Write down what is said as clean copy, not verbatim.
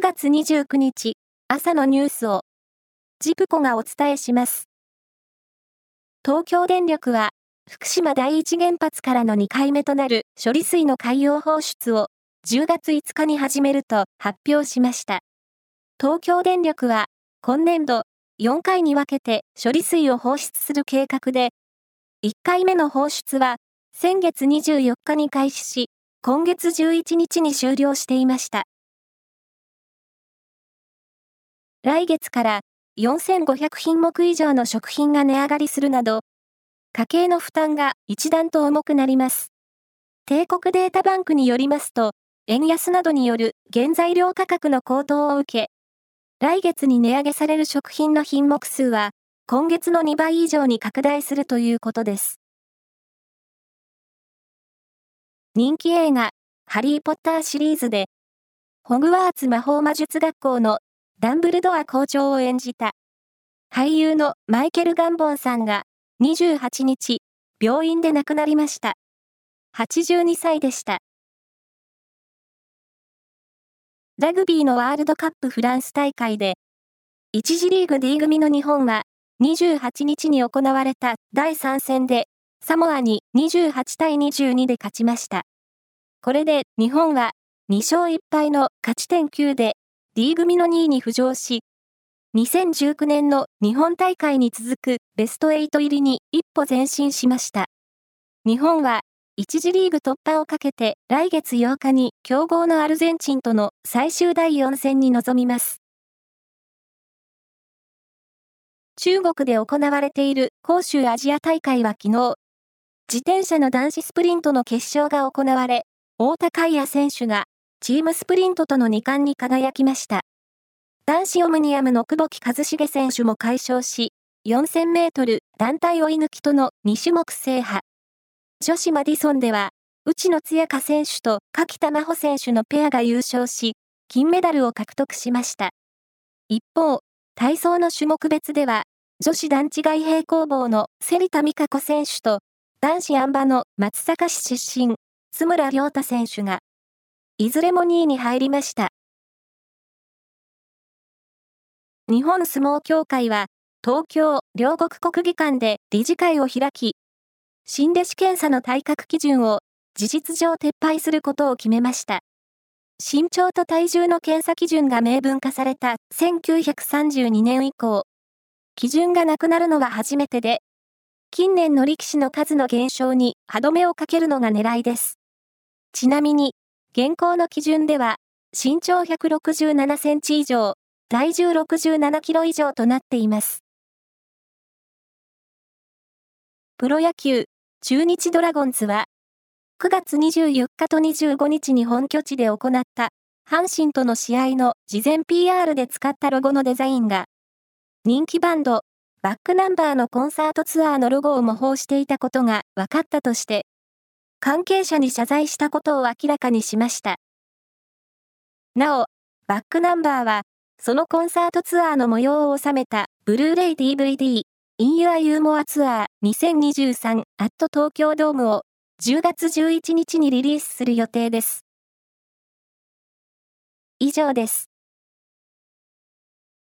9月29日、朝のニュースを、ジプコがお伝えします。東京電力は、福島第一原発からの2回目となる処理水の海洋放出を、10月5日に始めると発表しました。東京電力は、今年度、4回に分けて処理水を放出する計画で、1回目の放出は、先月24日に開始し、今月11日に終了していました。来月から4500品目以上の食品が値上がりするなど、家計の負担が一段と重くなります。帝国データバンクによりますと、円安などによる原材料価格の高騰を受け、来月に値上げされる食品の品目数は、今月の2倍以上に拡大するということです。人気映画、ハリー・ポッターシリーズで、ホグワーツ魔法魔術学校のダンブルドア校長を演じた、俳優のマイケル・ガンボンさんが、28日、病院で亡くなりました。82歳でした。ラグビーのワールドカップフランス大会で、1次リーグ D 組の日本は、28日に行われた第3戦で、サモアに28対22で勝ちました。これで日本は2勝1敗の勝ち点9で D 組の2位に浮上し、2019年の日本大会に続くベスト8入りに一歩前進しました。日本は1次リーグ突破をかけて来月8日に強豪のアルゼンチンとの最終第4戦に臨みます。中国で行われている杭州アジア大会は昨日、自転車の男子スプリントの決勝が行われ、太田海也選手がチームスプリントとの2冠に輝きました。男子オムニアムの久保木一茂選手も快勝し、4000メートル団体追い抜きとの2種目制覇。女子マディソンでは、内野津也香選手と柿田真帆選手のペアが優勝し、金メダルを獲得しました。一方、体操の種目別では、女子段違い平行棒の芹田美香子選手と、男子あん馬の松阪市出身、津村涼太選手が、いずれも2位に入りました。日本相撲協会は、東京両国国技館で理事会を開き、新弟子検査の体格基準を事実上撤廃することを決めました。身長と体重の検査基準が明文化された1932年以降、基準がなくなるのは初めてで、近年の力士の数の減少に歯止めをかけるのが狙いです。ちなみに、現行の基準では、身長167センチ以上、体重67キロ以上となっています。プロ野球、中日ドラゴンズは、9月24日と25日に本拠地で行った、阪神との試合の事前 PR で使ったロゴのデザインが、人気バンド、バックナンバーのコンサートツアーのロゴを模倣していたことが分かったとして、関係者に謝罪したことを明らかにしました。なお、バックナンバーは、そのコンサートツアーの模様を収めた、ブルーレイ DVD、In Your Humor Tour 2023 at Tokyo Dome を10月11日にリリースする予定です。以上です。